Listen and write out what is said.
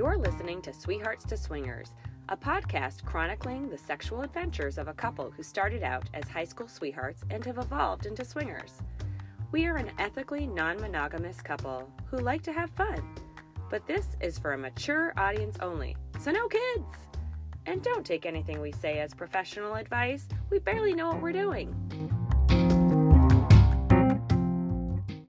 You're listening to Sweethearts to Swingers, a podcast chronicling the sexual adventures of a couple who started out as high school sweethearts and have evolved into swingers. We are an ethically non-monogamous couple who like to have fun, but this is for a mature audience only, so no kids! And don't take anything we say as professional advice. We barely know what we're doing.